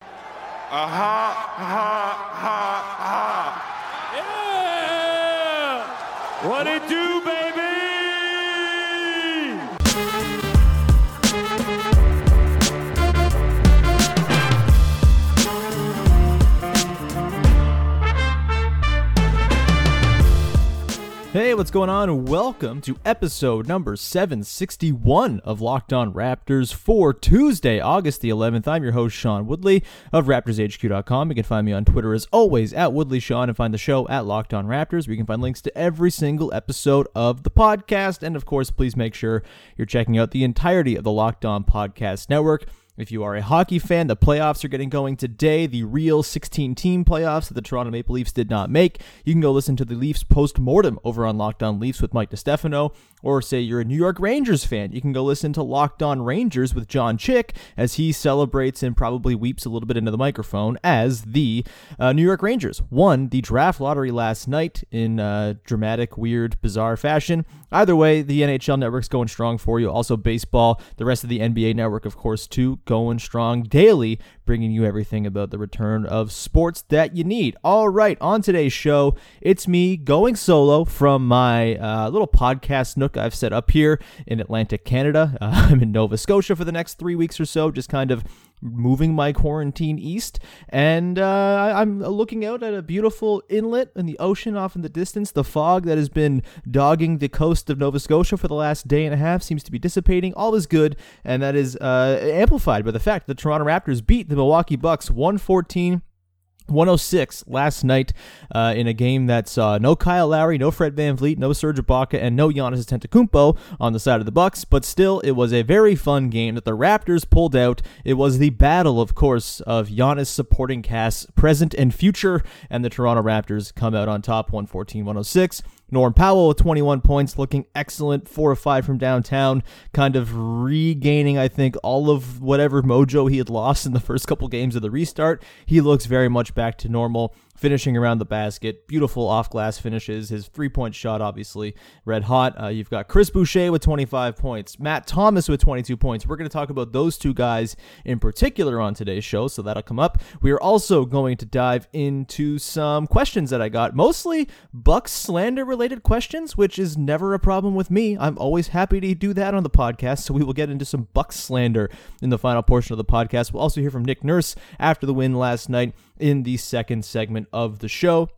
Yeah! What it do, baby? Hey, what's going on? Welcome to episode number 761 of Locked On Raptors for Tuesday, August the 11th. I'm your host, Sean Woodley of RaptorsHQ.com. You can find me on Twitter as always at WoodleySean and find the show at Locked On Raptors, where you can find links to every single episode of the podcast. And of course, please make sure you're checking out the entirety of the Locked On Podcast Network. If you are a hockey fan, the playoffs are getting going today, the real 16-team playoffs that the Toronto Maple Leafs did not make. You can go listen to the Leafs post-mortem over on Lockdown Leafs with Mike DiStefano, or say you're a New York Rangers fan, you can go listen to Locked On Rangers with John Chick as he celebrates and probably weeps a little bit into the microphone as the New York Rangers won the draft lottery last night in dramatic, weird, bizarre fashion. Either way, the NHL Network's going strong for you. Also baseball, the rest of the NBA Network, of course, too, going strong daily, bringing you everything about the return of sports that you need. All right, on today's show, it's me going solo from my little podcast nook I've set up here in Atlantic Canada. I'm in Nova Scotia for the next 3 weeks or so, just kind of moving my quarantine east, and I'm looking out at a beautiful inlet in the ocean off in the distance. The fog that has been dogging the coast of Nova Scotia for the last day and a half seems to be dissipating. All is good, and that is amplified by the fact that the Toronto Raptors beat the Milwaukee Bucks 114-106 last night in a game that saw no Kyle Lowry, no Fred VanVleet, no Serge Ibaka, and no Giannis Antetokounmpo on the side of the Bucks. But still, it was a very fun game that the Raptors pulled out. It was the battle, of course, of Giannis supporting cast, present and future, and the Toronto Raptors come out on top 114-106. Norm Powell with 21 points, looking excellent, 4 of 5 from downtown, kind of regaining, I think, all of whatever mojo he had lost in the first couple games of the restart. He looks very much back to normal, finishing around the basket, beautiful off-glass finishes, his three-point shot, obviously, red hot. You've got Chris Boucher with 25 points, Matt Thomas with 22 points. We're going to talk about those two guys in particular on today's show, so that'll come up. We are also going to dive into some questions that I got, mostly Bucks slander-related questions, which is never a problem with me. I'm always happy to do that on the podcast, so we will get into some Bucks slander in the final portion of the podcast. We'll also hear from Nick Nurse after the win last night in the second segment of the show.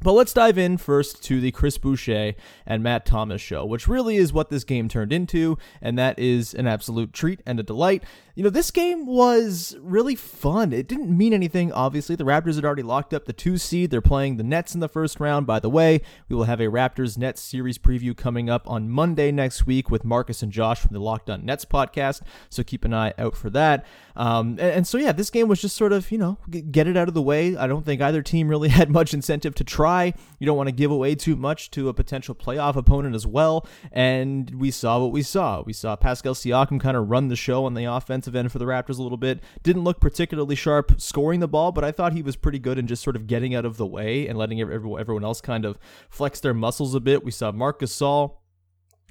But let's dive in first to the Chris Boucher and Matt Thomas show, which really is what this game turned into, and that is an absolute treat and a delight. You know, this game was really fun. It didn't mean anything, obviously. The Raptors had already locked up the 2 seed. They're playing the Nets in the first round. By the way, we will have a Raptors-Nets series preview coming up on Monday next week with Marcus and Josh from the Locked On Nets podcast, so keep an eye out for that. So, yeah, this game was just sort of, you know, get it out of the way. I don't think either team really had much incentive to try. You don't want to give away too much to a potential playoff opponent as well, and we saw what we saw. We saw Pascal Siakam kind of run the show on the offensive end for the Raptors a little bit. Didn't look particularly sharp scoring the ball, but I thought he was pretty good in just sort of getting out of the way and letting everyone else kind of flex their muscles a bit. We saw Marc Gasol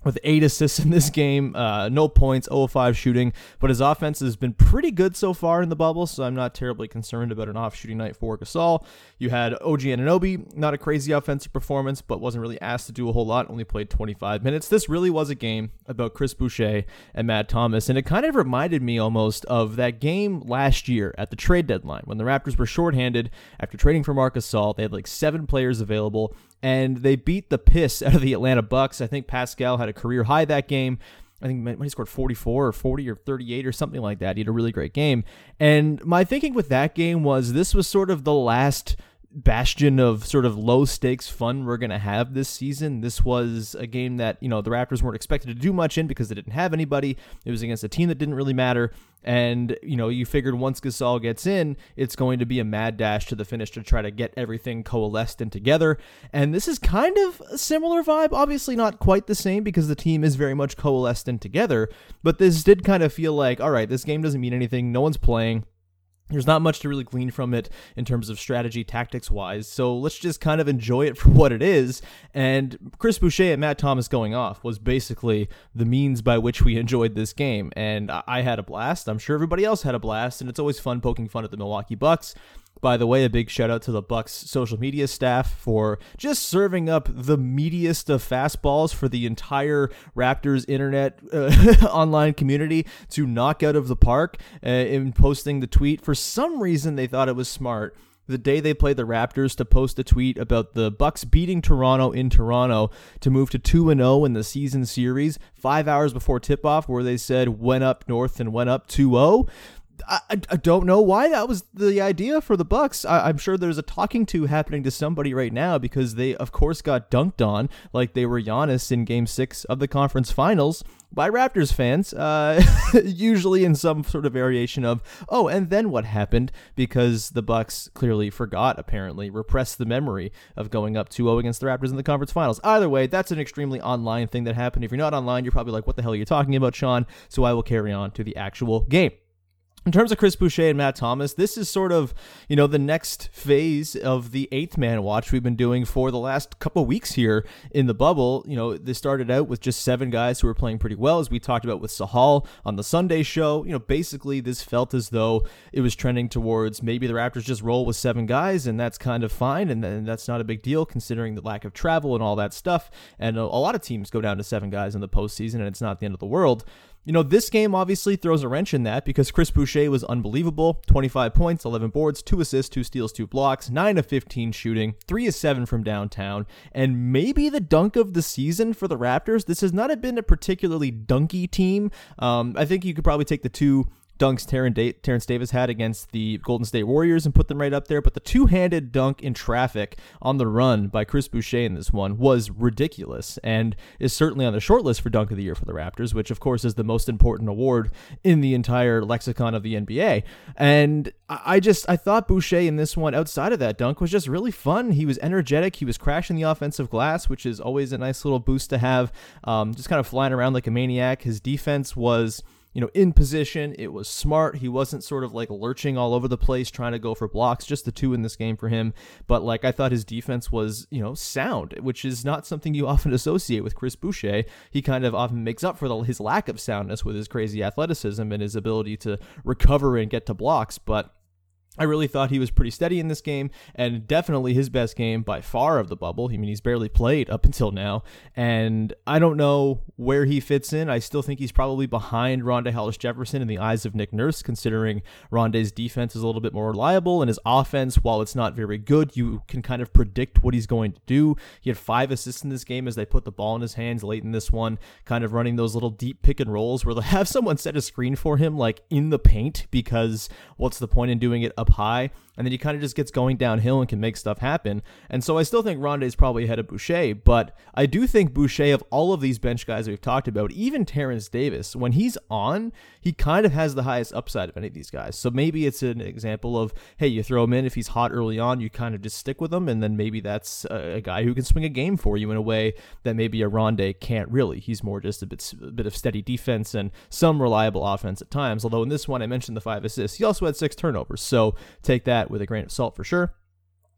with 8 assists in this game, no points, 0-5 shooting, but his offense has been pretty good so far in the bubble, so I'm not terribly concerned about an off-shooting night for Gasol. You had OG Anunoby, not a crazy offensive performance, but wasn't really asked to do a whole lot, only played 25 minutes. This really was a game about Chris Boucher and Matt Thomas, and it kind of reminded me almost of that game last year at the trade deadline when the Raptors were shorthanded after trading for Marc Gasol. They had like 7 players available, and they beat the piss out of the Atlanta Bucks. I think Pascal had a career high that game. I think when he scored 44 or 40 or 38 or something like that, he had a really great game. And my thinking with that game was this was sort of the last bastion of sort of low stakes fun we're going to have this season. This was a game that, you know, the Raptors weren't expected to do much in because they didn't have anybody. It was against a team that didn't really matter. And, you know, you figured once Gasol gets in, it's going to be a mad dash to the finish to try to get everything coalesced and together. And this is kind of a similar vibe, obviously not quite the same because the team is very much coalesced and together, but this did kind of feel like, all right, this game doesn't mean anything. No one's playing. There's not much to really glean from it in terms of strategy, tactics-wise, so let's just kind of enjoy it for what it is. And Chris Boucher and Matt Thomas going off was basically the means by which we enjoyed this game, and I had a blast. I'm sure everybody else had a blast, and it's always fun poking fun at the Milwaukee Bucks. By the way, a big shout out to the Bucks social media staff for just serving up the meatiest of fastballs for the entire Raptors internet online community to knock out of the park in posting the tweet. For some reason, they thought it was smart the day they played the Raptors to post a tweet about the Bucks beating Toronto in Toronto to move to 2-0 in the season series 5 hours before tip-off, where they said went up north and went up 2-0. I don't know why that was the idea for the Bucks. I'm sure there's a talking to happening to somebody right now because they, of course, got dunked on like they were Giannis in Game 6 of the Conference Finals by Raptors fans, usually in some sort of variation of, oh, and then what happened? Because the Bucks clearly forgot, apparently, repressed the memory of going up 2-0 against the Raptors in the Conference Finals. Either way, that's an extremely online thing that happened. If you're not online, you're probably like, what the hell are you talking about, Sean? So I will carry on to the actual game. In terms of Chris Boucher and Matt Thomas, this is sort of, you know, the next phase of the eighth man watch we've been doing for the last couple of weeks here in the bubble. You know, they started out with just seven guys who were playing pretty well, as we talked about with Sahal on the Sunday show. You know, basically this felt as though it was trending towards maybe the Raptors just roll with seven guys, and that's kind of fine, and that's not a big deal considering the lack of travel and all that stuff. And a lot of teams go down to seven guys in the postseason, and it's not the end of the world. You know, this game obviously throws a wrench in that because Chris Boucher was unbelievable. 25 points, 11 boards, 2 assists, 2 steals, 2 blocks, 9 of 15 shooting, 3 of 7 from downtown, and maybe the dunk of the season for the Raptors. This has not been a particularly dunky team. I think you could probably take the two dunks Terrence Davis had against the Golden State Warriors and put them right up there, but the two-handed dunk in traffic on the run by Chris Boucher in this one was ridiculous and is certainly on the short list for Dunk of the Year for the Raptors, which of course is the most important award in the entire lexicon of the NBA. And I thought Boucher in this one, outside of that dunk, was just really fun. He was energetic. He was crashing the offensive glass, which is always a nice little boost to have, just kind of flying around like a maniac. His defense was, you know, in position. It was smart. He wasn't sort of like lurching all over the place trying to go for blocks, just the two in this game for him. But like, I thought his defense was, you know, sound, which is not something you often associate with Chris Boucher. He kind of often makes up for his lack of soundness with his crazy athleticism and his ability to recover and get to blocks. But I really thought he was pretty steady in this game, and definitely his best game by far of the bubble. I mean, he's barely played up until now, and I don't know where he fits in. I still think he's probably behind Rondae Hollis-Jefferson in the eyes of Nick Nurse, considering Rondae's defense is a little bit more reliable, and his offense, while it's not very good, you can kind of predict what he's going to do. He had 5 assists in this game as they put the ball in his hands late in this one, kind of running those little deep pick and rolls where they'll have someone set a screen for him, like in the paint, because what's the point in doing it up high? And then he kind of just gets going downhill and can make stuff happen. And so I still think Rondae's probably ahead of Boucher, but I do think Boucher, of all of these bench guys we've talked about, even Terrence Davis, when he's on, he kind of has the highest upside of any of these guys. So maybe it's an example of, hey, you throw him in if he's hot early on, you kind of just stick with him, and then maybe that's a guy who can swing a game for you in a way that maybe a Rondae can't really. He's more just a bit of steady defense and some reliable offense at times. Although in this one, I mentioned the 5 assists. He also had 6 turnovers, so take that with a grain of salt for sure.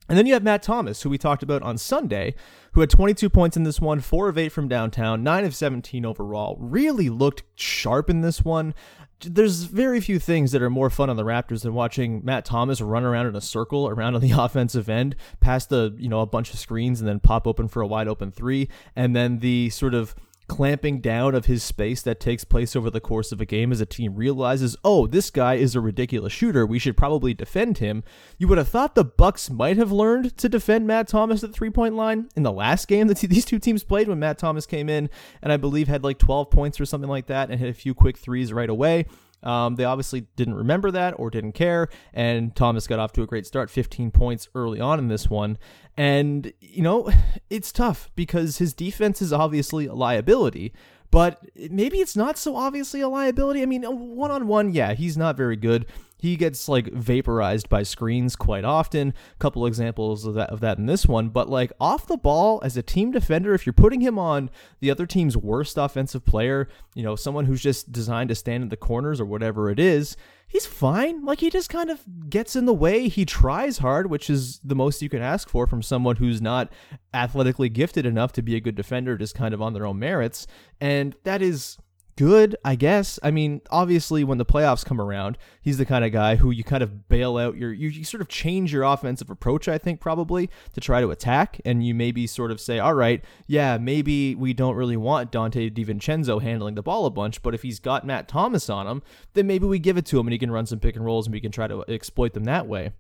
And then you have Matt Thomas, who we talked about on Sunday, who had 22 points in this one, 4 of 8 from downtown, 9 of 17 overall. Really looked sharp in this one. There's very few things that are more fun on the Raptors than watching Matt Thomas run around in a circle around on the offensive end, past a bunch of screens, and then pop open for a wide open 3. And then the sort of clamping down of his space that takes place over the course of a game as a team realizes, oh, this guy is a ridiculous shooter, we should probably defend him. You would have thought the Bucks might have learned to defend Matt Thomas at the three-point line in the last game that these two teams played, when Matt Thomas came in and I believe had like 12 points or something like that and hit a few quick threes right away. They obviously didn't remember that or didn't care, and Thomas got off to a great start, 15 points early on in this one. And, you know, it's tough because his defense is obviously a liability, but maybe it's not so obviously a liability. I mean, one-on-one, yeah, he's not very good. He gets, like, vaporized by screens quite often. A couple examples of that in this one. But, like, off the ball, as a team defender, if you're putting him on the other team's worst offensive player, you know, someone who's just designed to stand in the corners or whatever it is, he's fine. Like, he just kind of gets in the way. He tries hard, which is the most you can ask for from someone who's not athletically gifted enough to be a good defender, just kind of on their own merits. And that is good, I guess. I mean, obviously, when the playoffs come around, he's the kind of guy who you kind of bail out you sort of change your offensive approach, I think, probably, to try to attack. And you maybe sort of say, all right, yeah, maybe we don't really want Dante DiVincenzo handling the ball a bunch, but if he's got Matt Thomas on him, then maybe we give it to him and he can run some pick and rolls and we can try to exploit them that way.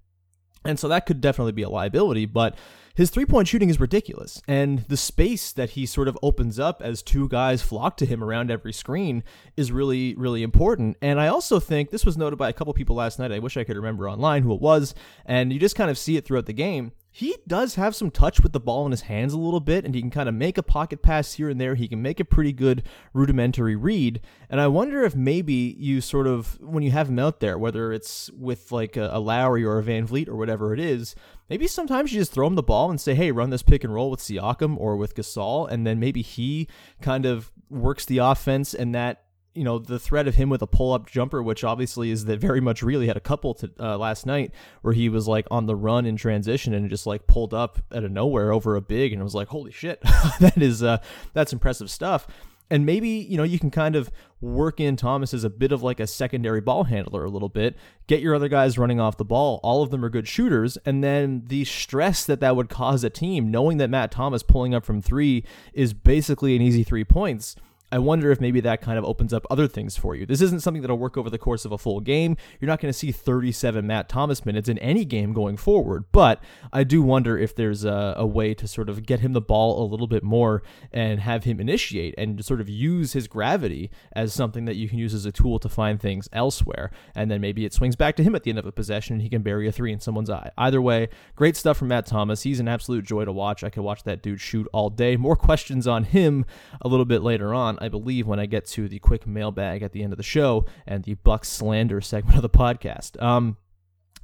And so that could definitely be a liability, but his three-point shooting is ridiculous, and the space that he sort of opens up as two guys flock to him around every screen is really, really important. And I also think, this was noted by a couple people last night, I wish I could remember online who it was, and you just kind of see it throughout the game, he does have some touch with the ball in his hands a little bit, and he can kind of make a pocket pass here and there. He can make a pretty good rudimentary read, and I wonder if maybe you sort of, when you have him out there, whether it's with like a Lowry or a VanVleet or whatever it is, maybe sometimes you just throw him the ball and say, hey, run this pick and roll with Siakam or with Gasol, and then maybe he kind of works the offense, and that, you know, the threat of him with a pull-up jumper, which obviously is that very much really had a couple last night where he was like on the run in transition and just like pulled up out of nowhere over a big, and it was like, holy shit, that's impressive stuff. And maybe, you know, you can kind of work in Thomas as a bit of like a secondary ball handler a little bit, get your other guys running off the ball. All of them are good shooters. And then the stress that would cause a team, knowing that Matt Thomas pulling up from three is basically an easy 3 points. I wonder if maybe that kind of opens up other things for you. This isn't something that'll work over the course of a full game. You're not going to see 37 Matt Thomas minutes in any game going forward, but I do wonder if there's a way to sort of get him the ball a little bit more and have him initiate and sort of use his gravity as something that you can use as a tool to find things elsewhere. And then maybe it swings back to him at the end of a possession and he can bury a three in someone's eye. Either way, great stuff from Matt Thomas. He's an absolute joy to watch. I could watch that dude shoot all day. More questions on him a little bit later on, I believe, when I get to the quick mailbag at the end of the show and the Bucks slander segment of the podcast.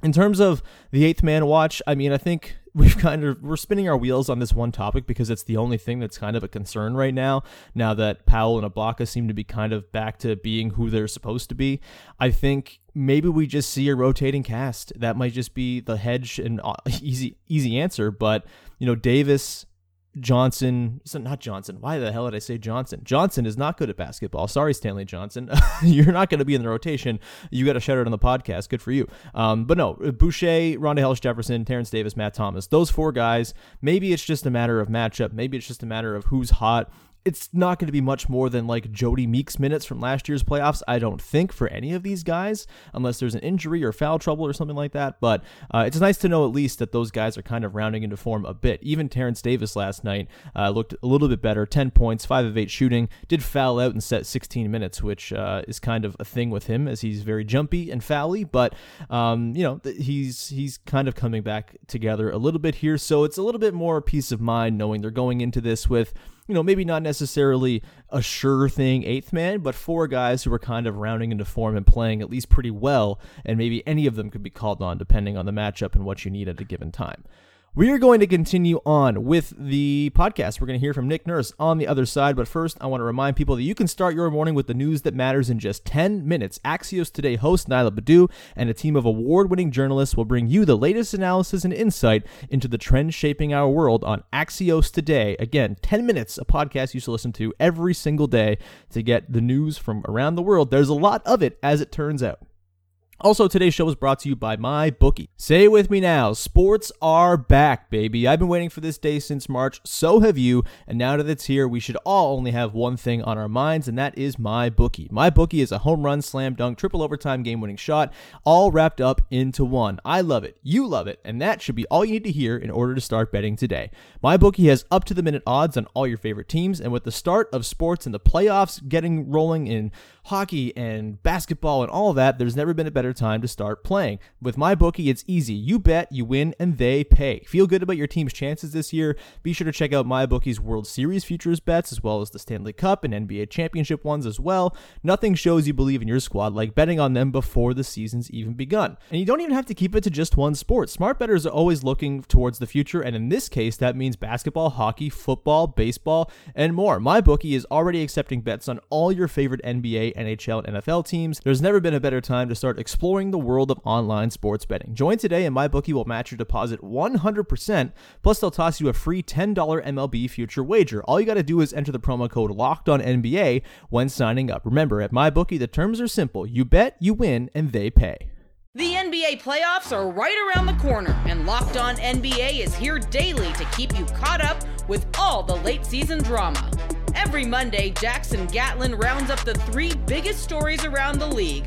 In terms of the eighth man watch, I mean, I think we're spinning our wheels on this one topic because it's the only thing that's kind of a concern right now. Now that Powell and Ibaka seem to be kind of back to being who they're supposed to be, I think maybe we just see a rotating cast. That might just be the hedge and easy answer. But, you know, Davis, Johnson, so not Johnson. Why the hell did I say Johnson? Johnson is not good at basketball. Sorry, Stanley Johnson. You're not going to be in the rotation. You got to shout out on the podcast. Good for you. But no, Boucher, Rondae Hollis-Jefferson, Terrence Davis, Matt Thomas, those four guys. Maybe it's just a matter of matchup. Maybe it's just a matter of who's hot. It's not going to be much more than like Jody Meek's minutes from last year's playoffs, I don't think, for any of these guys, unless there's an injury or foul trouble or something like that. But it's nice to know at least that those guys are kind of rounding into form a bit. Even Terrence Davis last night looked a little bit better, 10 points, 5 of 8 shooting, did foul out and set 16 minutes, which is kind of a thing with him as he's very jumpy and fouly. But, you know, he's kind of coming back together a little bit here. So it's a little bit more peace of mind knowing they're going into this with, you know, maybe not necessarily a sure thing eighth man, but four guys who are kind of rounding into form and playing at least pretty well, and maybe any of them could be called on depending on the matchup and what you need at a given time. We are going to continue on with the podcast. We're going to hear from Nick Nurse on the other side, but first I want to remind people that you can start your morning with the news that matters in just 10 minutes. Axios Today host Nyla Badu and a team of award-winning journalists will bring you the latest analysis and insight into the trends shaping our world on Axios Today. Again, 10 minutes, a podcast you should listen to every single day to get the news from around the world. There's a lot of it, as it turns out. Also, today's show is brought to you by MyBookie. Say it with me now, sports are back, baby. I've been waiting for this day since March, so have you, and now that it's here, we should all only have one thing on our minds, and that is MyBookie. MyBookie is a home run, slam dunk, triple overtime, game-winning shot, all wrapped up into one. I love it, you love it, and that should be all you need to hear in order to start betting today. MyBookie has up-to-the-minute odds on all your favorite teams, and with the start of sports and the playoffs getting rolling in hockey and basketball and all that, there's never been a better time to start playing. With MyBookie, it's easy. You bet, you win, and they pay. Feel good about your team's chances this year? Be sure to check out MyBookie's World Series futures bets, as well as the Stanley Cup and NBA Championship ones as well. Nothing shows you believe in your squad like betting on them before the season's even begun. And you don't even have to keep it to just one sport. Smart bettors are always looking towards the future, and in this case, that means basketball, hockey, football, baseball, and more. MyBookie is already accepting bets on all your favorite NBA, NHL, and NFL teams. There's never been a better time to start exploring the world of online sports betting. Join today and MyBookie will match your deposit 100%, plus they'll toss you a free $10 MLB future wager. All you got to do is enter the promo code LOCKEDONNBA when signing up. Remember, at MyBookie, the terms are simple. You bet, you win, and they pay. The NBA playoffs are right around the corner, and Locked On NBA is here daily to keep you caught up with all the late season drama. Every Monday, Jackson Gatlin rounds up the three biggest stories around the league,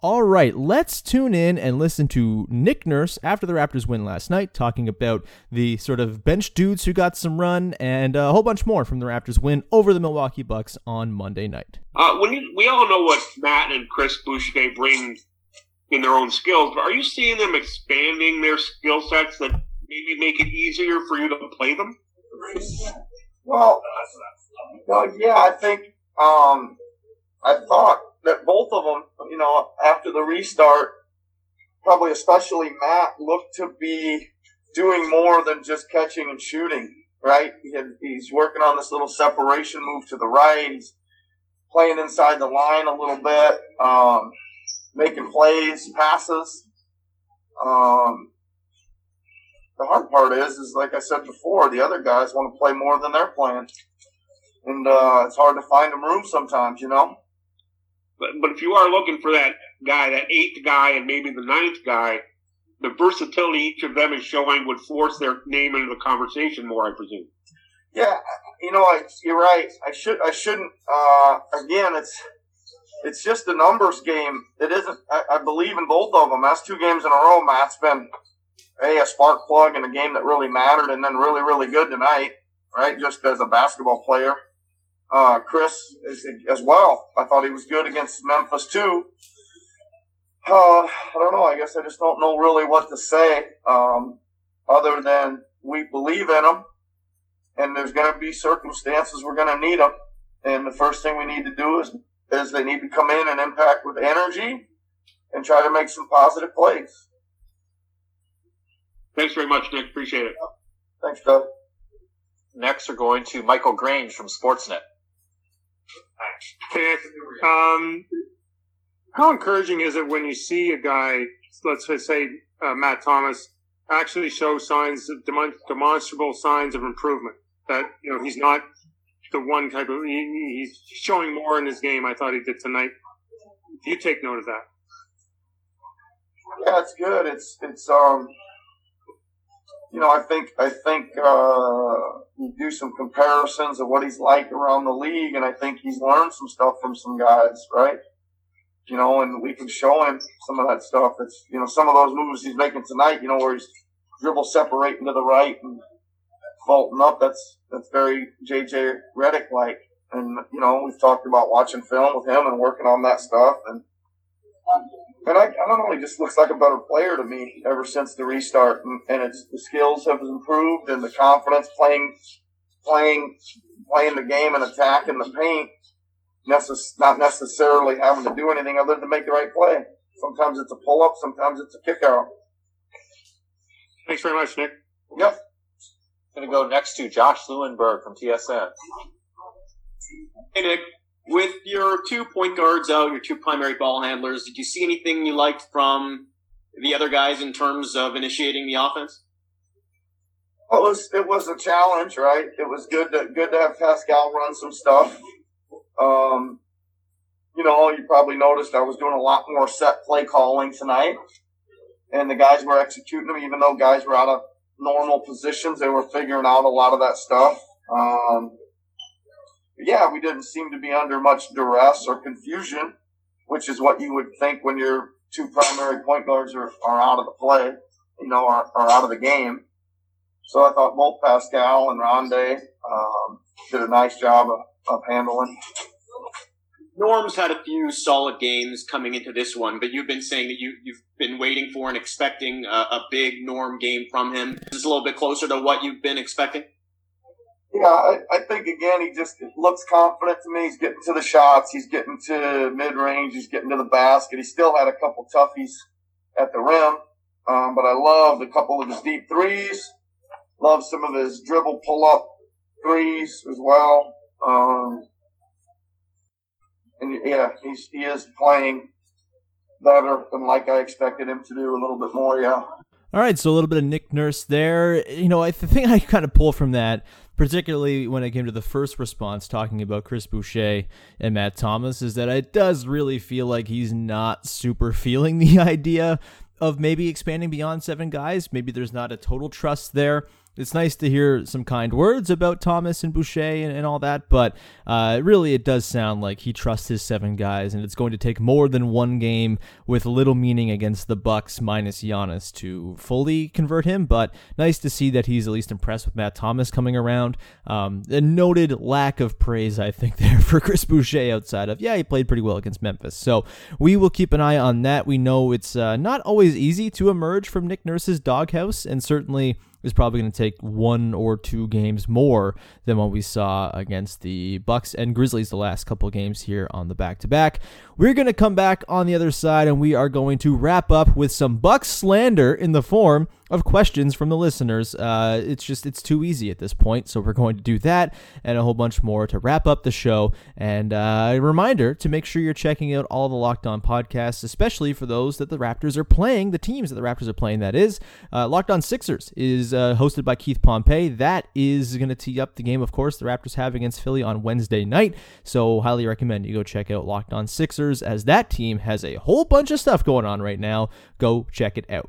All right, let's tune in and listen to Nick Nurse after the Raptors win last night, talking about the sort of bench dudes who got some run and a whole bunch more from the Raptors win over the Milwaukee Bucks on Monday night. We all know what Matt and Chris Boucher bring in their own skills, but are you seeing them expanding their skill sets that maybe make it easier for you to play them? Well, yeah, I think I thought that both of them, you know, after the restart, probably especially Matt, looked to be doing more than just catching and shooting, right? He's working on this little separation move to the right. He's playing inside the line a little bit, making plays, passes. The hard part is like I said before, the other guys want to play more than they're playing. And it's hard to find them room sometimes, you know? But if you are looking for that guy, that eighth guy and maybe the ninth guy, the versatility each of them is showing would force their name into the conversation more, I presume. Yeah, you know, you're right. I shouldn't. Again, it's just a numbers game. It isn't. I believe in both of them. That's two games in a row. Matt's been a spark plug in a game that really mattered, and then really, really good tonight, right? Just as a basketball player. Chris as well. I thought he was good against Memphis too. I don't know. I guess I just don't know really what to say other than we believe in him, and there's going to be circumstances we're going to need him. And the first thing we need to do is they need to come in and impact with energy and try to make some positive plays. Thanks very much, Nick. Appreciate it. Thanks, Doug. Next, we're going to Michael Grange from Sportsnet. How encouraging is it when you see a guy, let's just say Matt Thomas, actually show signs, demonstrable signs of improvement? That, you know, he's not the one type of, he's showing more in his game. I thought he did tonight. Do you take note of that? Yeah, it's good. It's you know, I think you do some comparisons of what he's like around the league, and I think he's learned some stuff from some guys, right? You know, and we can show him some of that stuff. It's, you know, some of those moves he's making tonight, you know, where he's dribble separating to the right and vaulting up. That's very J.J. Redick-like. And, you know, we've talked about watching film with him and working on that stuff. And I don't know, he just looks like a better player to me ever since the restart. And it's the skills have improved and the confidence playing the game and attacking the paint, not necessarily having to do anything other than make the right play. Sometimes it's a pull-up, sometimes it's a kick-out. Thanks very much, Nick. Yep. I'm going to go next to Josh Lewinberg from TSN. Hey, Nick. With your two point guards out, your two primary ball handlers, did you see anything you liked from the other guys in terms of initiating the offense? Well, it was a challenge, right? It was good to have Pascal run some stuff. You probably noticed I was doing a lot more set play calling tonight, and the guys were executing them. Even though guys were out of normal positions, they were figuring out a lot of that stuff. We didn't seem to be under much duress or confusion, which is what you would think when your two primary point guards are out of the play, are out of the game. So I thought both Pascal and Rondae did a nice job of handling. Norm's had a few solid games coming into this one, but you've been saying that you've been waiting for and expecting a big Norm game from him. Is this a little bit closer to what you've been expecting? Yeah, I think, again, he just looks confident to me. He's getting to the shots. He's getting to mid-range. He's getting to the basket. He still had a couple toughies at the rim, but I loved a couple of his deep threes. Loved some of his dribble pull-up threes as well. He is playing better than like I expected him to do, a little bit more, yeah. All right, so a little bit of Nick Nurse there. The thing I kind of pull from that, particularly when it came to the first response talking about Chris Boucher and Matt Thomas, is that it does really feel like he's not super feeling the idea of maybe expanding beyond seven guys. Maybe there's not a total trust there. It's nice to hear some kind words about Thomas and Boucher and all that, but really it does sound like he trusts his seven guys, and it's going to take more than one game with little meaning against the Bucks minus Giannis to fully convert him, but nice to see that he's at least impressed with Matt Thomas coming around. A noted lack of praise, I think, there for Chris Boucher outside of, he played pretty well against Memphis. So we will keep an eye on that. We know it's not always easy to emerge from Nick Nurse's doghouse, and certainly is probably going to take one or two games more than what we saw against the Bucks and Grizzlies the last couple of games here on the back-to-back. We're going to come back on the other side, and we are going to wrap up with some Bucks slander in the form of questions from the listeners. It's too easy at this point, so we're going to do that and a whole bunch more to wrap up the show. And a reminder to make sure you're checking out all the Locked On podcasts, especially for those that the Raptors are playing, the teams that the Raptors are playing, that is. Locked On Sixers is hosted by Keith Pompey. That is going to tee up the game, of course, the Raptors have against Philly on Wednesday night, so highly recommend you go check out Locked On Sixers, as that team has a whole bunch of stuff going on right now. Go check it out.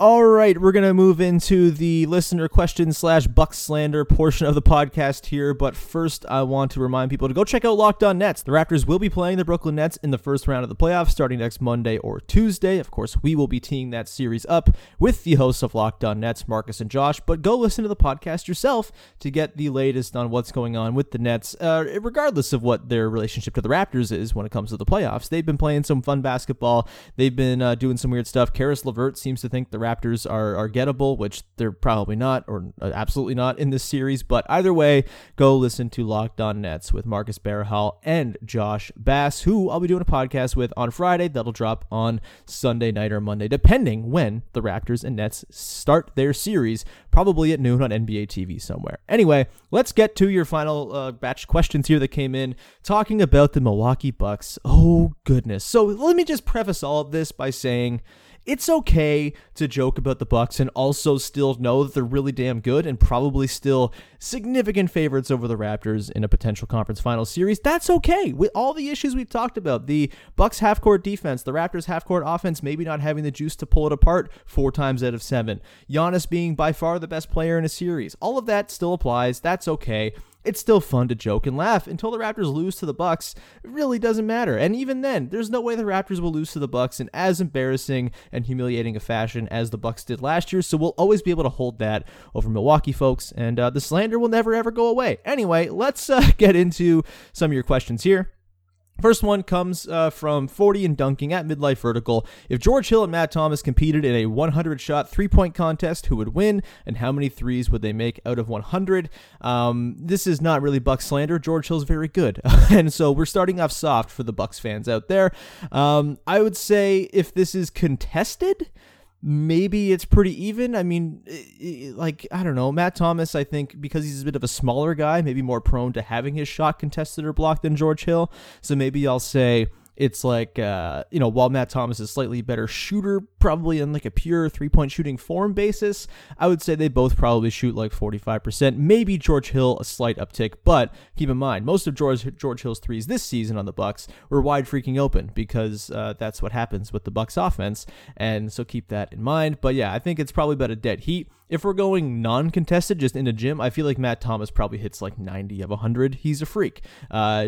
All right, we're going to move into the listener question / Bucks slander portion of the podcast here. But first, I want to remind people to go check out Locked On Nets. The Raptors will be playing the Brooklyn Nets in the first round of the playoffs starting next Monday or Tuesday. Of course, we will be teeing that series up with the hosts of Locked On Nets, Marcus and Josh. But go listen to the podcast yourself to get the latest on what's going on with the Nets, regardless of what their relationship to the Raptors is when it comes to the playoffs. They've been playing some fun basketball. They've been doing some weird stuff. Karis LeVert seems to think the Raptors are gettable, which they're probably not, or absolutely not in this series. But either way, go listen to Locked On Nets with Marcus Barahal and Josh Bass, who I'll be doing a podcast with on Friday. That'll drop on Sunday night or Monday, depending when the Raptors and Nets start their series, probably at noon on NBA TV somewhere. Anyway, let's get to your final batch questions here that came in talking about the Milwaukee Bucks. Oh, goodness. So let me just preface all of this by saying, it's okay to joke about the Bucks and also still know that they're really damn good and probably still significant favorites over the Raptors in a potential conference final series. That's okay. With all the issues we've talked about, the Bucks half-court defense, the Raptors half-court offense maybe not having the juice to pull it apart 4 times out of 7, Giannis being by far the best player in a series, all of that still applies. That's okay. It's still fun to joke and laugh until the Raptors lose to the Bucks. It really doesn't matter. And even then, there's no way the Raptors will lose to the Bucks in as embarrassing and humiliating a fashion as the Bucks did last year. So we'll always be able to hold that over Milwaukee, folks. And the slander will never, ever go away. Anyway, let's get into some of your questions here. First one comes from 40 and Dunking at Midlife Vertical. If George Hill and Matt Thomas competed in a 100-shot three-point contest, who would win, and how many threes would they make out of 100? This is not really Bucks slander. George Hill's very good, and so we're starting off soft for the Bucks fans out there. I would say if this is contested, maybe it's pretty even. I mean, like, I don't know. Matt Thomas, I think, because he's a bit of a smaller guy, maybe more prone to having his shot contested or blocked than George Hill. So maybe I'll say it's like, while Matt Thomas is slightly better shooter, probably on like a pure three-point shooting form basis, I would say they both probably shoot like 45%. Maybe George Hill a slight uptick, but keep in mind, most of George Hill's threes this season on the Bucks were wide freaking open because that's what happens with the Bucks offense, and so keep that in mind. But yeah, I think it's probably about a dead heat. If we're going non-contested, just in a gym, I feel like Matt Thomas probably hits like 90 of 100. He's a freak.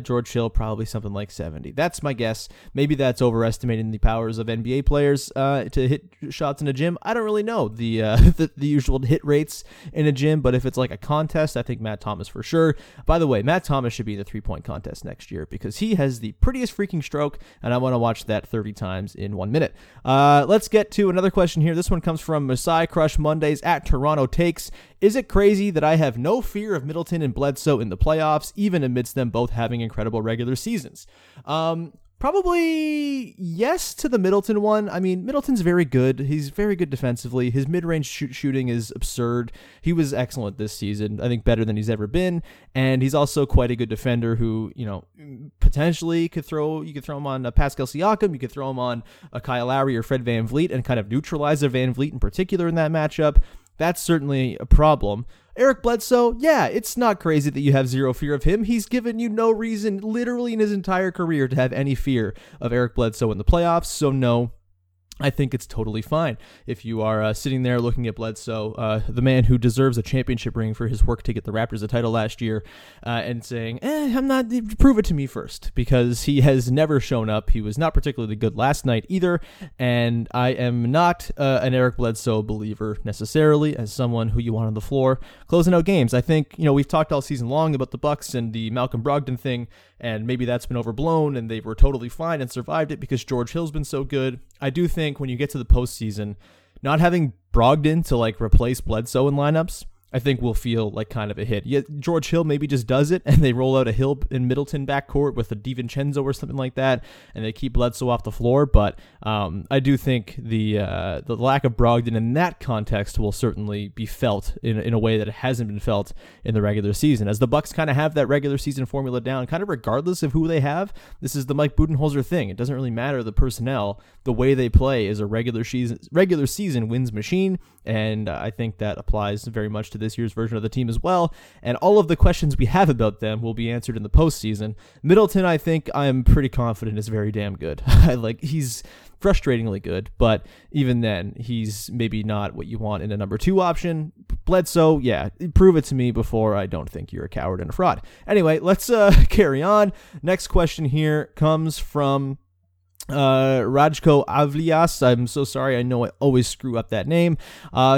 George Hill probably something like 70. That's my guess. Maybe that's overestimating the powers of NBA players to hit shots in a gym. I don't really know the usual hit rates in a gym, but if it's like a contest, I think Matt Thomas for sure. By the way, Matt Thomas should be in the three-point contest next year because he has the prettiest freaking stroke, and I want to watch that 30 times in 1 minute. Let's get to another question here. This one comes from Masai Crush Mondays at Toronto Takes. Is it crazy that I have no fear of Middleton and Bledsoe in the playoffs, even amidst them both having incredible regular seasons? Probably yes to the Middleton one. I mean, Middleton's very good. He's very good defensively. His mid-range shooting is absurd. He was excellent this season, I think better than he's ever been. And he's also quite a good defender who, you know, potentially you could throw him on Pascal Siakam. You could throw him on Kyle Lowry or Fred VanVleet and kind of neutralize VanVleet in particular in that matchup. That's certainly a problem. Eric Bledsoe, yeah, it's not crazy that you have zero fear of him. He's given you no reason literally in his entire career to have any fear of Eric Bledsoe in the playoffs, so no. I think it's totally fine if you are sitting there looking at Bledsoe, the man who deserves a championship ring for his work to get the Raptors a title last year, and saying, I'm not, prove it to me first, because he has never shown up. He was not particularly good last night either, and I am not an Eric Bledsoe believer necessarily as someone who you want on the floor closing out games. I think, you know, we've talked all season long about the Bucks and the Malcolm Brogdon thing, and maybe that's been overblown, and they were totally fine and survived it because George Hill's been so good. I do think when you get to the postseason, not having Brogdon to like replace Bledsoe in lineups, I think will feel like kind of a hit. Yeah, George Hill maybe just does it, and they roll out a Hill in Middleton backcourt with a DiVincenzo or something like that, and they keep Bledsoe off the floor. But I do think the lack of Brogdon in that context will certainly be felt in a way that it hasn't been felt in the regular season, as the Bucks kind of have that regular season formula down, kind of regardless of who they have. This is the Mike Budenholzer thing. It doesn't really matter the personnel. The way they play is a regular season wins machine, and I think that applies very much to this year's version of the team as well, and all of the questions we have about them will be answered in the postseason. Middleton, I think I'm pretty confident, is very damn good. Like, he's frustratingly good, but even then, he's maybe not what you want in a number two option. Bledsoe, yeah, prove it to me before I don't think you're a coward and a fraud. Anyway, let's carry on. Next question here comes from Rajko Avlias. I'm so sorry. I know I always screw up that name.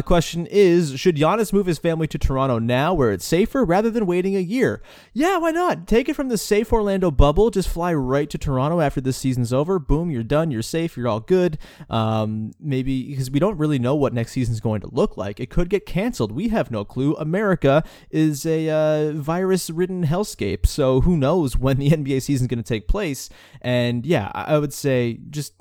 Question is, should Giannis move his family to Toronto now where it's safer rather than waiting a year? Yeah, why not? Take it from the safe Orlando bubble. Just fly right to Toronto after this season's over. Boom, you're done. You're safe. You're all good. Maybe because we don't really know what next season's going to look like. It could get canceled. We have no clue. America is a virus-ridden hellscape. So who knows when the NBA season's going to take place. And yeah, I would say just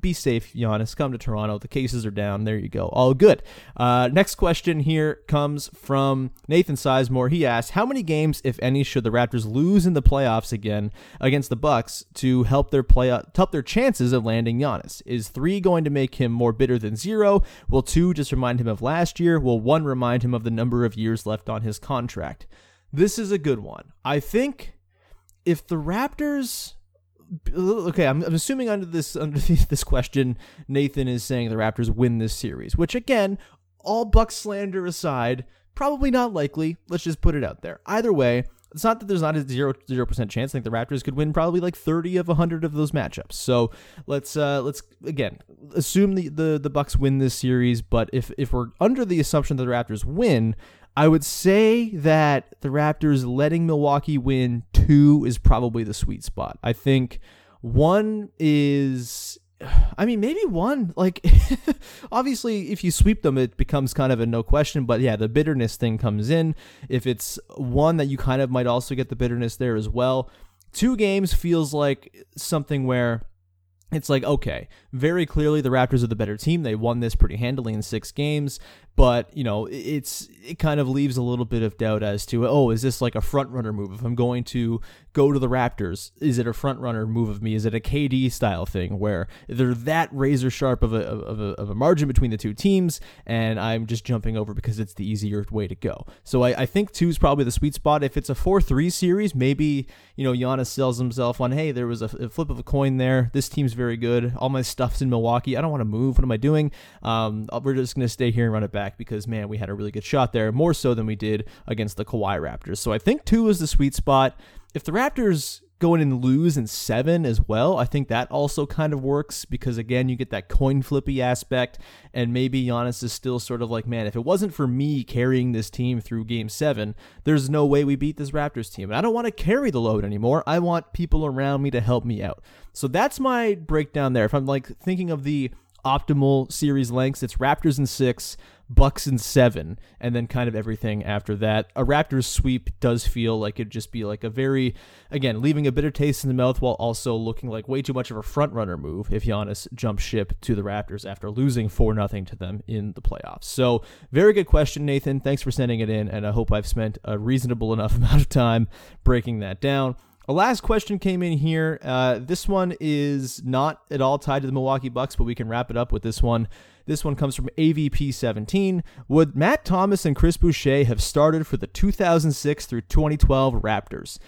be safe, Giannis. Come to Toronto. The cases are down. There you go. All good. Next question here comes from Nathan Sizemore. He asks, how many games, if any, should the Raptors lose in the playoffs again against the Bucks to help their chances of landing Giannis? Is 3 going to make him more bitter than 0? Will 2 just remind him of last year? Will 1 remind him of the number of years left on his contract? This is a good one. I think if the Raptors... Okay, I'm assuming under this question, Nathan is saying the Raptors win this series, which again, all Bucks slander aside, probably not likely. Let's just put it out there. Either way, it's not that there's not a 0% chance. I think the Raptors could win probably like 30 of 100 of those matchups. So let's again assume the Bucks win this series. But if we're under the assumption that the Raptors win, I would say that the Raptors letting Milwaukee win 2 is probably the sweet spot. I think 1 is, I mean, maybe 1, like, obviously if you sweep them, it becomes kind of a no question, but yeah, the bitterness thing comes in. If it's 1 that you kind of might also get the bitterness there as well. 2 games feels like something where it's like, okay, very clearly the Raptors are the better team. They won this pretty handily in 6 games, but, you know, it kind of leaves a little bit of doubt as to, oh, is this like a front-runner move? If I'm going to go to the Raptors, is it a front-runner move of me? Is it a KD-style thing where they're that razor-sharp of a margin between the 2 teams, and I'm just jumping over because it's the easier way to go? So I think 2 is probably the sweet spot. If it's a 4-3 series, maybe, you know, Giannis sells himself on, hey, there was a flip of a coin there. This team's very good. All my stuff's in Milwaukee. I don't want to move. What am I doing? We're just going to stay here and run it back because, man, we had a really good shot there, more so than we did against the Kawhi Raptors. So I think 2 is the sweet spot. If the Raptors go in and lose in 7 as well, I think that also kind of works because, again, you get that coin flippy aspect, and maybe Giannis is still sort of like, man, if it wasn't for me carrying this team through game 7, there's no way we beat this Raptors team. And I don't want to carry the load anymore. I want people around me to help me out. So that's my breakdown there. If I'm like thinking of the optimal series lengths, it's Raptors in 6, Bucks in 7, and then kind of everything after that. A Raptors sweep does feel like it'd just be like a very, again, leaving a bitter taste in the mouth while also looking like way too much of a front-runner move if Giannis jumps ship to the Raptors after losing 4-0 to them in the playoffs. So very good question, Nathan. Thanks for sending it in, and I hope I've spent a reasonable enough amount of time breaking that down. A last question came in here. This one is not at all tied to the Milwaukee Bucks, but we can wrap it up with this one. This one comes from AVP17. Would Matt Thomas and Chris Boucher have started for the 2006 through 2012 Raptors?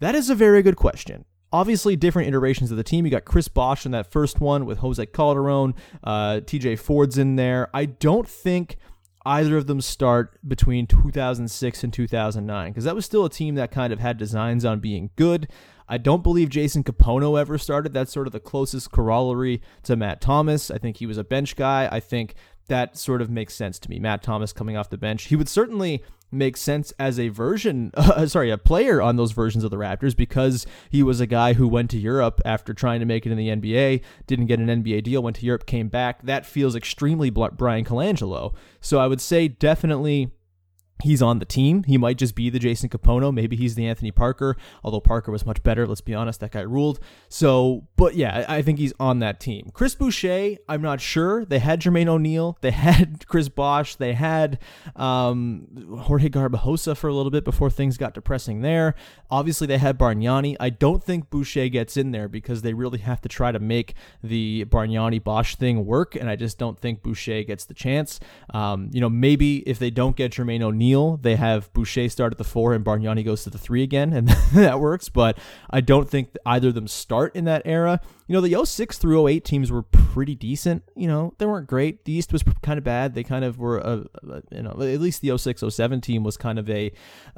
That is a very good question. Obviously, different iterations of the team. You got Chris Bosh in that first one with Jose Calderon. TJ Ford's in there. I don't think either of them start between 2006 and 2009 because that was still a team that kind of had designs on being good. I don't believe Jason Kapono ever started. That's sort of the closest corollary to Matt Thomas. I think he was a bench guy. I think that sort of makes sense to me. Matt Thomas coming off the bench. He would certainly make sense as a player on those versions of the Raptors because he was a guy who went to Europe after trying to make it in the NBA, didn't get an NBA deal, went to Europe, came back. That feels extremely Brian Colangelo. So I would say definitely he's on the team. He might just be the Jason Kapono. Maybe he's the Anthony Parker, although Parker was much better. Let's be honest, that guy ruled. So, but yeah, I think he's on that team. Chris Boucher, I'm not sure. They had Jermaine O'Neal. They had Chris Bosh. They had Jorge Garbajosa for a little bit before things got depressing there. Obviously, they had Bargnani. I don't think Boucher gets in there because they really have to try to make the Bargnani-Bosh thing work, and I just don't think Boucher gets the chance. You know, maybe if they don't get Jermaine O'Neal, they have Boucher start at the 4 and Bargnani goes to the 3 again, and that works, but I don't think either of them start in that era. You know, the 06 through 08 teams were pretty decent. You know, they weren't great. The East was kind of bad. They kind of were, you know, at least the 06-07 team was kind of a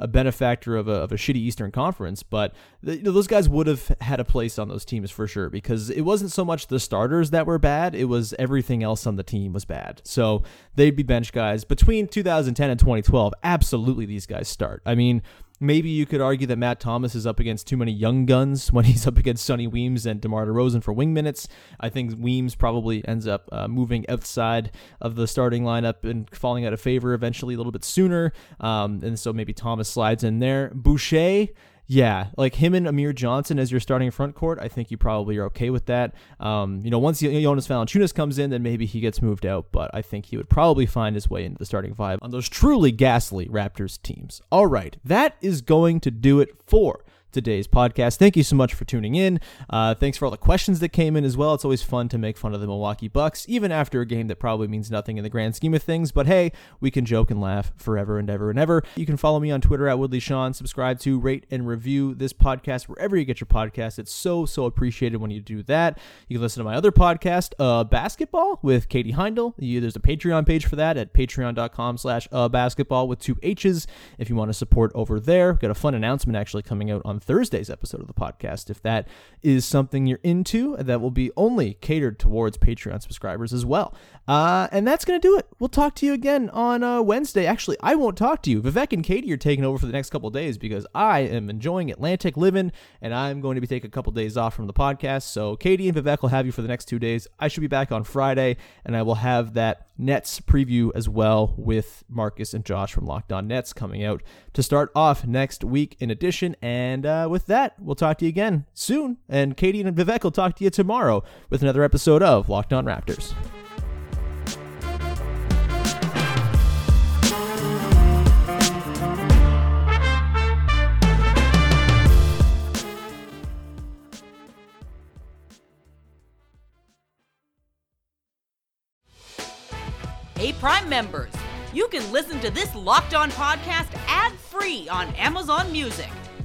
benefactor of a shitty Eastern Conference, but you know, those guys would have had a place on those teams for sure because it wasn't so much the starters that were bad, it was everything else on the team was bad. So they'd be bench guys. Between 2010 and 2012, absolutely these guys start. I mean, maybe you could argue that Matt Thomas is up against too many young guns when he's up against Sonny Weems and DeMar DeRozan for wing minutes. I think Weems probably ends up moving outside of the starting lineup and falling out of favor eventually a little bit sooner. And so maybe Thomas slides in there. Boucher, yeah, like him and Amir Johnson as your starting front court, I think you probably are okay with that. You know, once Jonas Valanciunas comes in, then maybe he gets moved out, but I think he would probably find his way into the starting 5 on those truly ghastly Raptors teams. All right, that is going to do it for today's podcast. Thank you so much for tuning in. Thanks for all the questions that came in as well. It's always fun to make fun of the Milwaukee Bucks, even after a game that probably means nothing in the grand scheme of things. But hey, we can joke and laugh forever and ever and ever. You can follow me on Twitter @WoodleySean. Subscribe to, rate, and review this podcast wherever you get your podcast. It's so appreciated when you do that. You can listen to my other podcast, Basketball with Katie Heindel. There's a Patreon page for that at patreon.com/basketball with 2 H's. If you want to support over there, got a fun announcement actually coming out on Thursday's episode of the podcast. If that is something you're into, that will be only catered towards Patreon subscribers as well. And that's going to do it. We'll talk to you again on Wednesday. Actually, I won't talk to you. Vivek and Katie are taking over for the next couple of days because I am enjoying Atlantic living and I'm going to be taking a couple of days off from the podcast. So Katie and Vivek will have you for the next 2 days. I should be back on Friday and I will have that Nets preview as well with Marcus and Josh from Locked On Nets coming out to start off next week in addition. And with that, we'll talk to you again soon. And Katie and Vivek will talk to you tomorrow with another episode of Locked On Raptors. Hey, Prime members, you can listen to this Locked On podcast ad-free on Amazon Music.